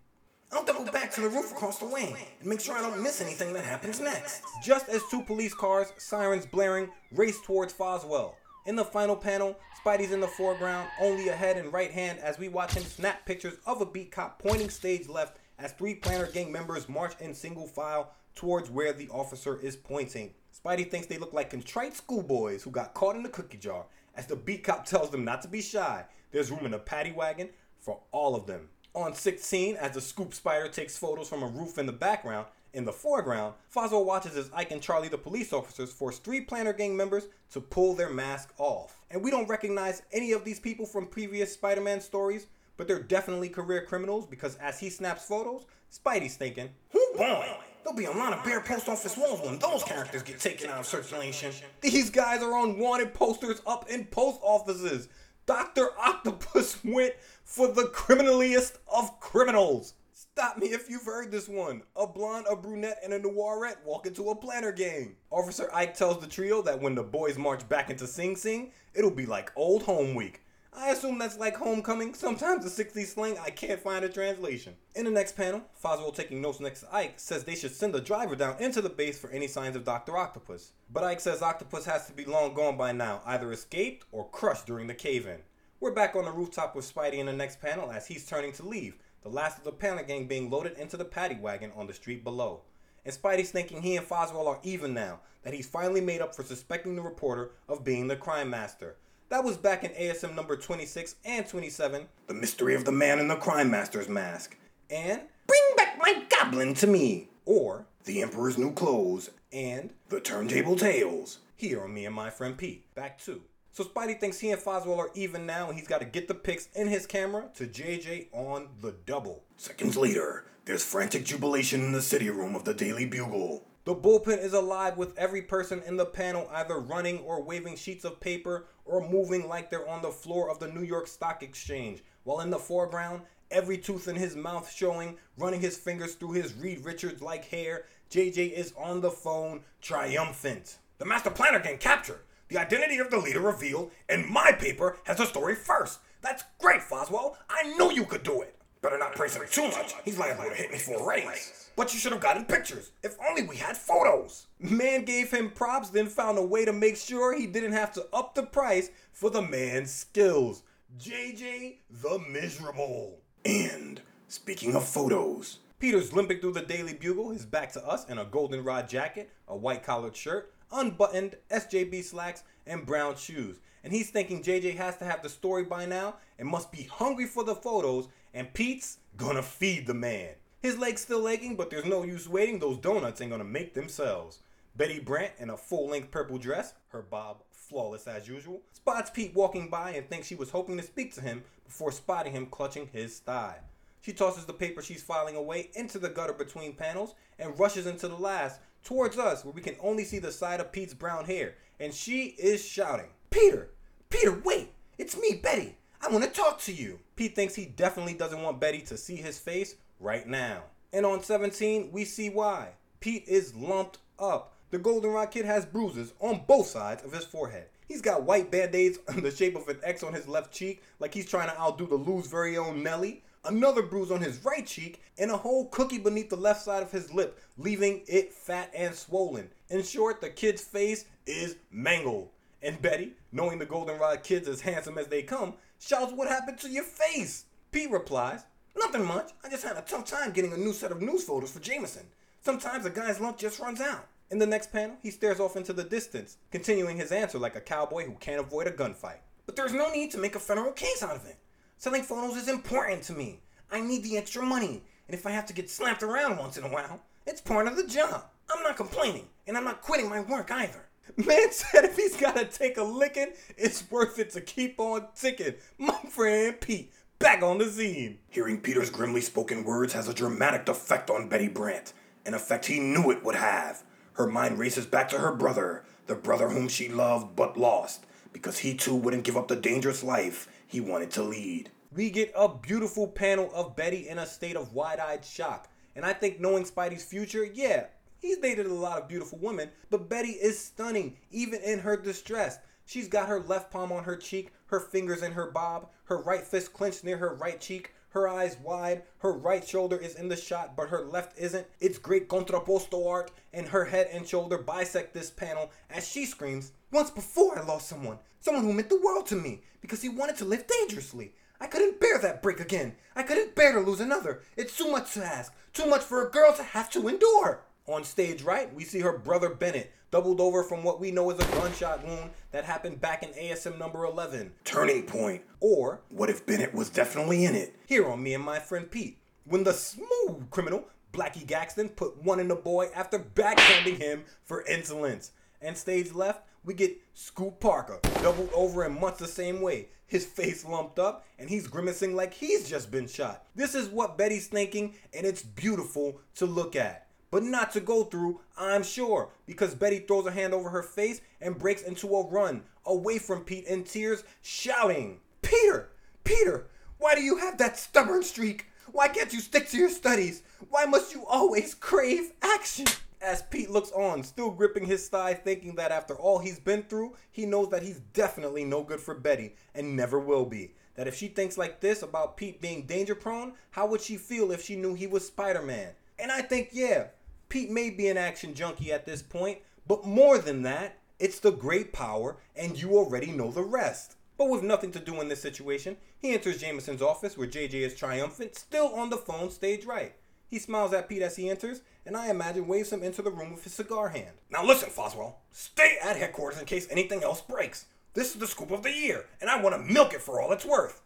I'll double back to the roof across the way and make sure I don't miss anything that happens next. Just as two police cars, sirens blaring, race towards Foswell. In the final panel, Spidey's in the foreground, only a head and right hand as we watch him snap pictures of a beat cop pointing stage left as three Planner gang members march in single file towards where the officer is pointing. Spidey thinks they look like contrite schoolboys who got caught in the cookie jar, as the beat cop tells them not to be shy. There's room in the paddy wagon for all of them. On 16, as the Scoop Spider takes photos from a roof in the background, in the foreground, Foswell watches as Ike and Charlie, the police officers, force three Planner gang members to pull their mask off. And we don't recognize any of these people from previous Spider-Man stories, but they're definitely career criminals because as he snaps photos, Spidey's thinking, "Who boy? There'll be a lot of bare post office walls when those characters get taken out of circulation. These guys are on wanted posters up in post offices. Dr. Octopus went for the criminaliest of criminals." Stop me if you've heard this one. A blonde, a brunette, and a noirette walk into a Planner gang. Officer Ike tells the trio that when the boys march back into Sing Sing, it'll be like Old Home Week. I assume that's like homecoming, sometimes a 60s slang, I can't find a translation. In the next panel, Foswell, taking notes next to Ike, says they should send a driver down into the base for any signs of Dr. Octopus. But Ike says Octopus has to be long gone by now, either escaped or crushed during the cave-in. We're back on the rooftop with Spidey in the next panel as he's turning to leave, the last of the Planner gang being loaded into the paddy wagon on the street below. And Spidey's thinking he and Foswell are even now, that he's finally made up for suspecting the reporter of being the crime master. That was back in ASM number 26 and 27, The Mystery of the Man in the Crime Master's Mask, and Bring Back My Goblin to Me, or The Emperor's New Clothes, and The Turntable Tales, here on Me and My Friend Pete. Back to. So Spidey thinks he and Foswell are even now, and he's got to get the pics in his camera to JJ on the double. Seconds later, there's frantic jubilation in the city room of the Daily Bugle. The bullpen is alive with every person in the panel either running or waving sheets of paper or moving like they're on the floor of the New York Stock Exchange, while in the foreground, every tooth in his mouth showing, running his fingers through his Reed Richards-like hair, JJ is on the phone, triumphant. The Master Planner gang captured, the identity of the leader revealed, and my paper has the story first. That's great, Foswell. I knew you could do it. Better not praise him too much. He's liable to hit me for a raise. But you should have gotten pictures. If only we had photos. Man gave him props, then found a way to make sure he didn't have to up the price for the man's skills. JJ the Miserable. And speaking of photos, Peter's limping through the Daily Bugle, his back to us in a goldenrod jacket, a white-collared shirt, unbuttoned SJB slacks, and brown shoes. And he's thinking JJ has to have the story by now and must be hungry for the photos, and Pete's gonna feed the man. His leg's still aching, but there's no use waiting. Those donuts ain't gonna make themselves. Betty Brandt, in a full-length purple dress, her bob flawless as usual, spots Pete walking by and thinks she was hoping to speak to him before spotting him clutching his thigh. She tosses the paper she's filing away into the gutter between panels and rushes into the last, towards us, where we can only see the side of Pete's brown hair, and she is shouting, "Peter! Peter, wait! It's me, Betty! I want to talk to you!" Pete thinks he definitely doesn't want Betty to see his face right now. And on 17, we see why. Pete is lumped up. The Goldenrod Kid has bruises on both sides of his forehead. He's got white band-aids in the shape of an X on his left cheek, like he's trying to outdo the Lou's very own Nelly. Another bruise on his right cheek, and a whole cookie beneath the left side of his lip, leaving it fat and swollen. In short, the kid's face is mangled. And Betty, knowing the Goldenrod Kids as handsome as they come, shouts, "What happened to your face?" Pete replies, "Nothing much. I just had a tough time getting a new set of news photos for Jameson. Sometimes a guy's luck just runs out." In the next panel, he stares off into the distance, continuing his answer like a cowboy who can't avoid a gunfight. "But there's no need to make a federal case out of it. Selling photos is important to me. I need the extra money, and if I have to get slapped around once in a while, it's part of the job. I'm not complaining, and I'm not quitting my work either." Man said if he's gotta take a licking, it's worth it to keep on ticking. My friend Pete, back on the scene. Hearing Peter's grimly spoken words has a dramatic effect on Betty Brandt, an effect he knew it would have. Her mind races back to her brother, the brother whom she loved but lost, because he too wouldn't give up the dangerous life he wanted to lead. We get a beautiful panel of Betty in a state of wide-eyed shock. And I think knowing Spidey's future, yeah, he's dated a lot of beautiful women, but Betty is stunning, even in her distress. She's got her left palm on her cheek, her fingers in her bob, her right fist clenched near her right cheek, her eyes wide, her right shoulder is in the shot, but her left isn't. It's great contrapposto art, and her head and shoulder bisect this panel as she screams, "Once before I lost someone who meant the world to me, because he wanted to live dangerously. I couldn't bear that break again. I couldn't bear to lose another. It's too much to ask. Too much for a girl to have to endure. On stage right, we see her brother Bennett, doubled over from what we know is a gunshot wound that happened back in ASM number 11. Turning point. Or, what if Bennett was definitely in it? Here on Me and My Friend Pete, when the smooth criminal, Blackie Gaxton, put one in the boy after backhanding him for insolence. And stage left, we get Scoop Parker, doubled over in much the same way, his face lumped up, and he's grimacing like he's just been shot. This is what Betty's thinking, and it's beautiful to look at. But not to go through, I'm sure, because Betty throws her hand over her face and breaks into a run, away from Pete in tears, shouting, "Peter! Peter! Why do you have that stubborn streak? Why can't you stick to your studies? Why must you always crave action?" As Pete looks on, still gripping his side, thinking that after all he's been through, he knows that he's definitely no good for Betty, and never will be. That if she thinks like this about Pete being danger prone, how would she feel if she knew he was Spider-Man? And I think, yeah, Pete may be an action junkie at this point, but more than that, it's the great power, and you already know the rest. But with nothing to do in this situation, he enters Jameson's office where JJ is triumphant, still on the phone stage right. He smiles at Pete as he enters, and I imagine waves him into the room with his cigar hand. "Now listen, Foswell, stay at headquarters in case anything else breaks. This is the scoop of the year, and I want to milk it for all it's worth.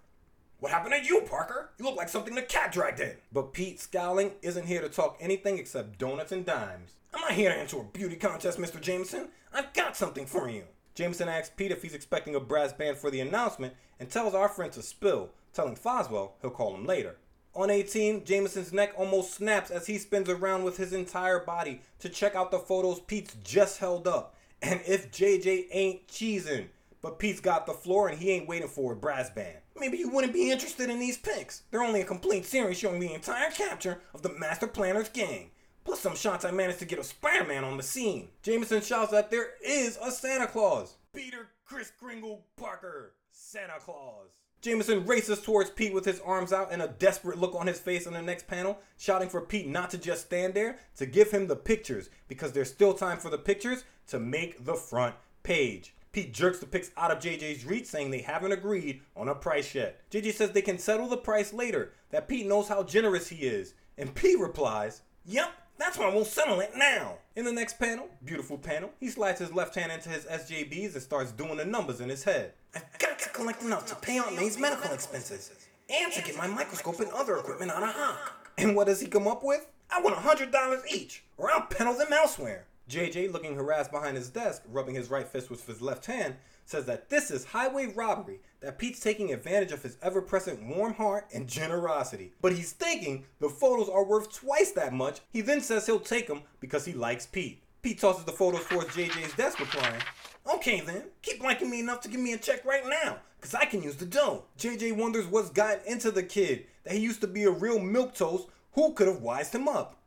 What happened to you, Parker? You look like something the cat dragged in." But Pete, scowling, isn't here to talk anything except donuts and dimes. "I'm not here to enter a beauty contest, Mr. Jameson. I've got something for you." Jameson asks Pete if he's expecting a brass band for the announcement and tells our friend to spill, telling Foswell he'll call him later. On 18, Jameson's neck almost snaps as he spins around with his entire body to check out the photos Pete's just held up. And if JJ ain't cheesing, but Pete's got the floor and he ain't waiting for a brass band. "Maybe you wouldn't be interested in these pics. They're only a complete series showing the entire capture of the Master Planner's gang. Plus some shots I managed to get of Spider-Man on the scene." Jameson shouts that there is a Santa Claus. "Peter, Chris Kringle, Parker, Santa Claus." Jameson races towards Pete with his arms out and a desperate look on his face in the next panel, shouting for Pete not to just stand there, to give him the pictures, because there's still time for the pictures to make the front page. Pete jerks the pics out of JJ's reach, saying they haven't agreed on a price yet. JJ says they can settle the price later, that Pete knows how generous he is, and Pete replies, "Yep, that's why we'll settle it now." In the next panel, beautiful panel, he slides his left hand into his SJBs and starts doing the numbers in his head. "I've got to collect enough to pay Aunt May's medical expenses, and to get my microscope and other equipment out of hock." And what does he come up with? "I want $100 each, or I'll peddle them elsewhere." JJ, looking harassed behind his desk, rubbing his right fist with his left hand, says that this is highway robbery, that Pete's taking advantage of his ever-present warm heart and generosity. But he's thinking the photos are worth twice that much. He then says he'll take them because he likes Pete. Pete tosses the photos towards JJ's desk, replying, "Okay then, keep liking me enough to give me a check right now, because I can use the dough." JJ wonders what's gotten into the kid, that he used to be a real milquetoast. Who could have wised him up?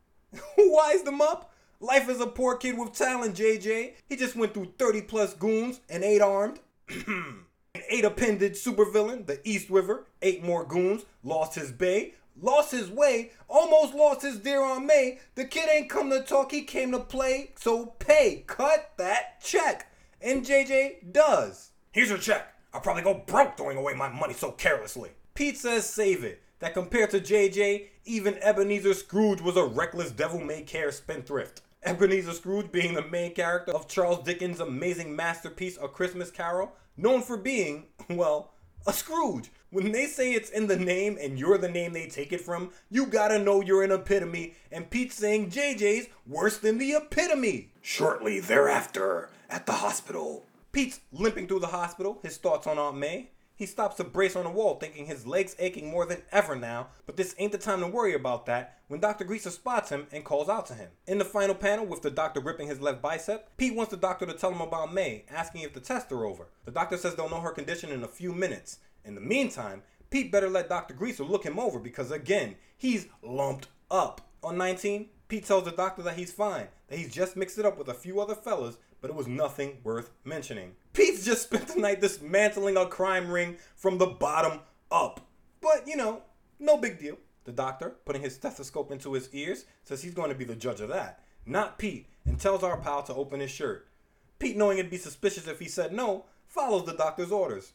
Who wised him up? Life is a poor kid with talent, JJ. He just went through 30 plus goons, an 8-armed, an 8-appended supervillain, the East River, 8 more goons, lost his bay, lost his way, almost lost his dear Aunt May. The kid ain't come to talk, he came to play, so pay, cut that check. And JJ does. "Here's your check. I'll probably go broke throwing away my money so carelessly." Pete says save it, that compared to JJ, even Ebenezer Scrooge was a reckless devil-may-care spendthrift. Ebenezer Scrooge being the main character of Charles Dickens' amazing masterpiece A Christmas Carol, known for being, well, a Scrooge. When they say it's in the name and you're the name they take it from, you gotta know you're an epitome, and Pete's saying JJ's worse than the epitome. Shortly thereafter, at the hospital. Pete's limping through the hospital, his thoughts on Aunt May. He stops to brace on the wall, thinking his legs aching more than ever now, but this ain't the time to worry about that, when Dr. Greaser spots him and calls out to him. In the final panel, with the doctor ripping his left bicep, Pete wants the doctor to tell him about May, asking if the tests are over. The doctor says they'll know her condition in a few minutes. In the meantime, Pete better let Dr. Greaser look him over, because again, he's lumped up. On 19, Pete tells the doctor that he's fine, that he's just mixed it up with a few other fellas, but it was nothing worth mentioning. Pete's just spent the night dismantling a crime ring from the bottom up. But, you know, no big deal. The doctor, putting his stethoscope into his ears, says he's going to be the judge of that, not Pete, and tells our pal to open his shirt. Pete, knowing it'd be suspicious if he said no, follows the doctor's orders.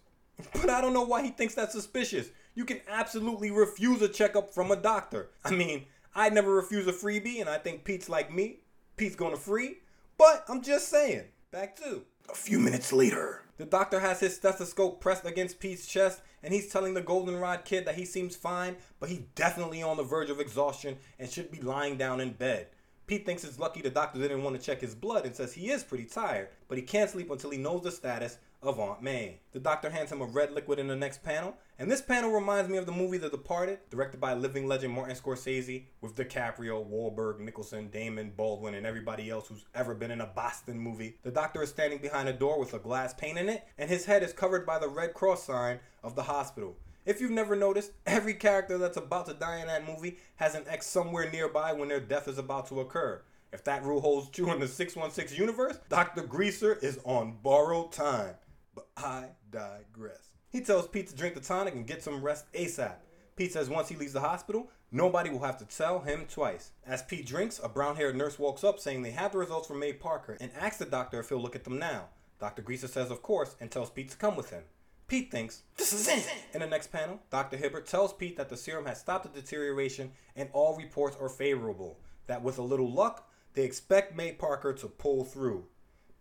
But I don't know why he thinks that's suspicious. You can absolutely refuse a checkup from a doctor. I mean, I never refuse a freebie, and I think Pete's like me. Pete's gonna free. But I'm just saying. Back to a few minutes later. The doctor has his stethoscope pressed against Pete's chest, and he's telling the goldenrod kid that he seems fine, but he's definitely on the verge of exhaustion and should be lying down in bed. Pete thinks it's lucky the doctor didn't want to check his blood and says he is pretty tired, but he can't sleep until he knows the status of Aunt May. The doctor hands him a red liquid in the next panel, and this panel reminds me of the movie The Departed, directed by living legend Martin Scorsese, with DiCaprio, Wahlberg, Nicholson, Damon, Baldwin, and everybody else who's ever been in a Boston movie. The doctor is standing behind a door with a glass pane in it, and his head is covered by the Red Cross sign of the hospital. If you've never noticed, every character that's about to die in that movie has an ex somewhere nearby when their death is about to occur. If that rule holds true in the 616 universe, Dr. Greaser is on borrowed time. But I digress. He tells Pete to drink the tonic and get some rest ASAP. Pete says once he leaves the hospital, nobody will have to tell him twice. As Pete drinks, a brown-haired nurse walks up saying they have the results from May Parker and asks the doctor if he'll look at them now. Dr. Greaser says of course and tells Pete to come with him. Pete thinks, this is it! In the next panel, Dr. Hibbert tells Pete that the serum has stopped the deterioration and all reports are favorable. That with a little luck, they expect May Parker to pull through.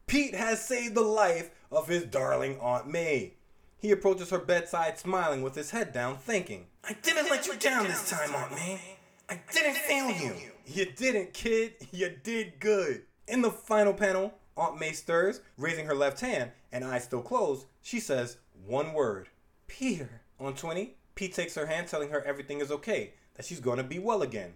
Pete has saved the life of his darling Aunt May. He approaches her bedside smiling with his head down thinking, I didn't let you down this time, Aunt May. I didn't fail you. You didn't, kid. You did good. In the final panel, Aunt May stirs, raising her left hand, and eyes still closed. She says one word, Peter. On 20, Pete takes her hand, telling her everything is okay, that she's going to be well again.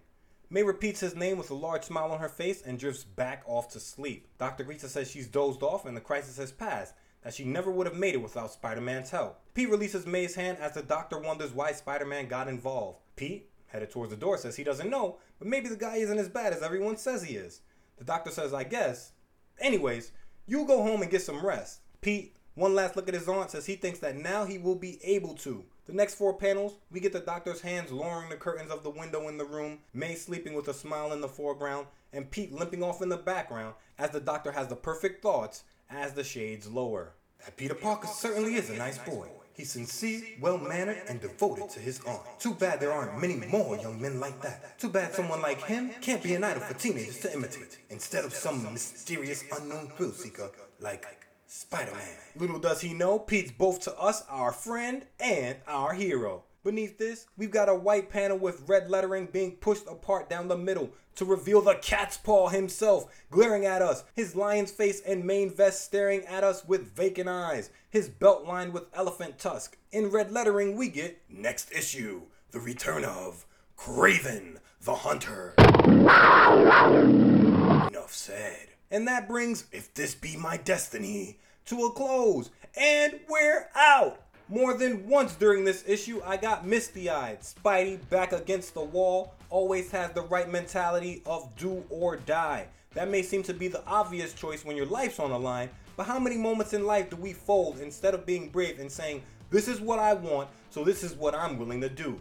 May repeats his name with a large smile on her face and drifts back off to sleep. Dr. Greaser says she's dozed off and the crisis has passed, that she never would have made it without Spider-Man's help. Pete releases May's hand as the doctor wonders why Spider-Man got involved. Pete, headed towards the door, says he doesn't know, but maybe the guy isn't as bad as everyone says he is. The doctor says, I guess. Anyways, you go home and get some rest. Pete, one last look at his aunt, says he thinks that now he will be able to. The next four panels, we get the doctor's hands lowering the curtains of the window in the room, May sleeping with a smile in the foreground, and Pete limping off in the background as the doctor has the perfect thoughts as the shades lower. That Peter Parker certainly is a nice boy. He's sincere, well-mannered, and devoted to his aunt. Too bad there aren't many more young men like that. Too bad someone like him can't be an idol for teenagers to imitate, instead of some mysterious unknown thrill seeker like Spider-Man. Little does he know, Pete's both to us our friend and our hero. Beneath this, we've got a white panel with red lettering being pushed apart down the middle to reveal the cat's paw himself glaring at us, his lion's face and main vest staring at us with vacant eyes, his belt lined with elephant tusk. In red lettering, we get next issue, the return of Craven the Hunter. Enough said. And that brings If This Be My Destiny to a close. And we're out! More than once during this issue, I got misty-eyed. Spidey, back against the wall, always has the right mentality of do or die. That may seem to be the obvious choice when your life's on the line, but how many moments in life do we fold instead of being brave and saying, this is what I want, so this is what I'm willing to do?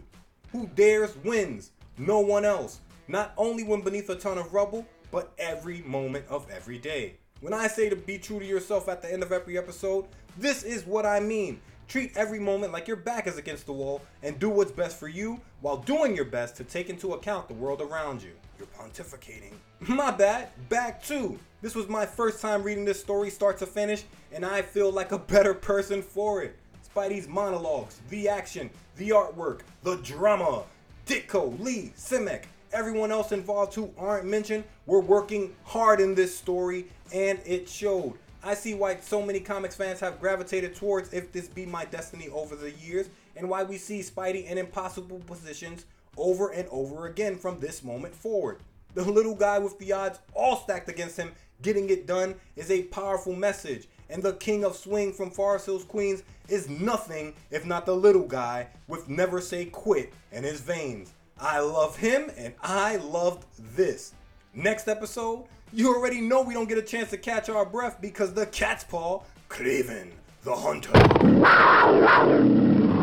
Who dares wins, no one else. Not only when beneath a ton of rubble, but every moment of every day. When I say to be true to yourself at the end of every episode, this is what I mean. Treat every moment like your back is against the wall and do what's best for you while doing your best to take into account the world around you. You're pontificating. My bad, back to. This was my first time reading this story start to finish, and I feel like a better person for it. Spidey's monologues, the action, the artwork, the drama, Ditko, Lee, Simek, everyone else involved who aren't mentioned were working hard in this story, and it showed. I see why so many comics fans have gravitated towards If This Be My Destiny over the years, and why we see Spidey in impossible positions over and over again from this moment forward. The little guy with the odds all stacked against him getting it done is a powerful message, and the King of Swing from Forest Hills, Queens is nothing if not the little guy with Never Say Quit in his veins. I love him, and I loved this. Next episode, you already know we don't get a chance to catch our breath because the cat's paw, Craven the Hunter,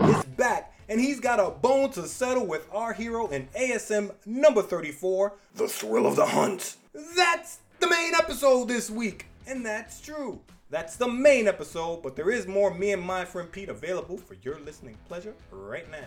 is back, and he's got a bone to settle with our hero in ASM number 34, The Thrill of the Hunt. That's the main episode this week, and that's true. That's the main episode, but there is more me and my friend Pete available for your listening pleasure right now.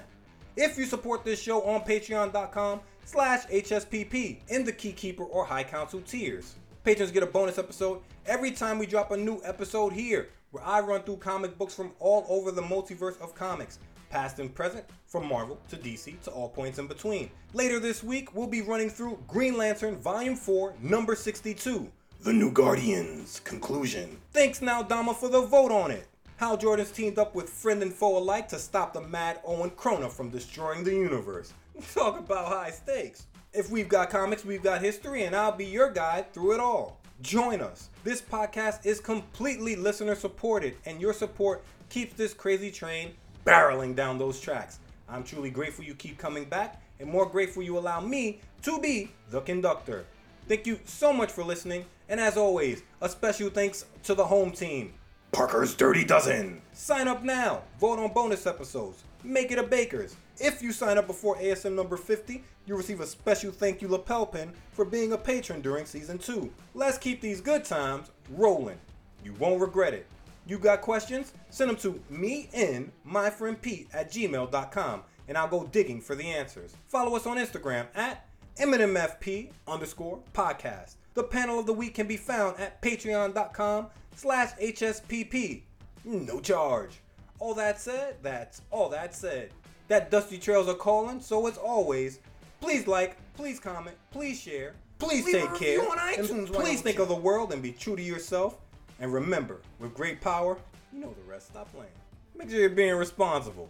if you support this show on patreon.com/HSPP in the Keykeeper or High Council tiers. Patrons get a bonus episode every time we drop a new episode here, where I run through comic books from all over the multiverse of comics, past and present, from Marvel to DC to all points in between. Later this week, we'll be running through Green Lantern Volume 4, Number 62, The New Guardians, Conclusion. Thanks now, Dama, for the vote on it. Hal Jordan's teamed up with friend and foe alike to stop the mad Owen Krona from destroying the universe. Talk about high stakes. If we've got comics, we've got history, and I'll be your guide through it all. Join us. This podcast is completely listener supported, and your support keeps this crazy train barreling down those tracks. I'm truly grateful you keep coming back, and more grateful you allow me to be the conductor. Thank you so much for listening, and as always, a special thanks to the home team, Parker's Dirty Dozen. Sign up now, vote on bonus episodes, make it a Baker's. If you sign up before ASM number 50, you'll receive a special thank you lapel pin for being a patron during season 2. Let's keep these good times rolling. You won't regret it. You got questions? Send them to me and my friend Pete at gmail.com, and I'll go digging for the answers. Follow us on Instagram at MNMFP_podcast. The panel of the week can be found at patreon.com/HSPP. No charge. All that said, that's all that said. That dusty trails are calling, so as always, please like, please comment, please share, please take care, and please think of the world and be true to yourself. And remember, with great power, you know the rest. Stop playing. Make sure you're being responsible.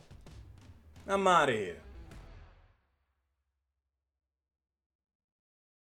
I'm out of here.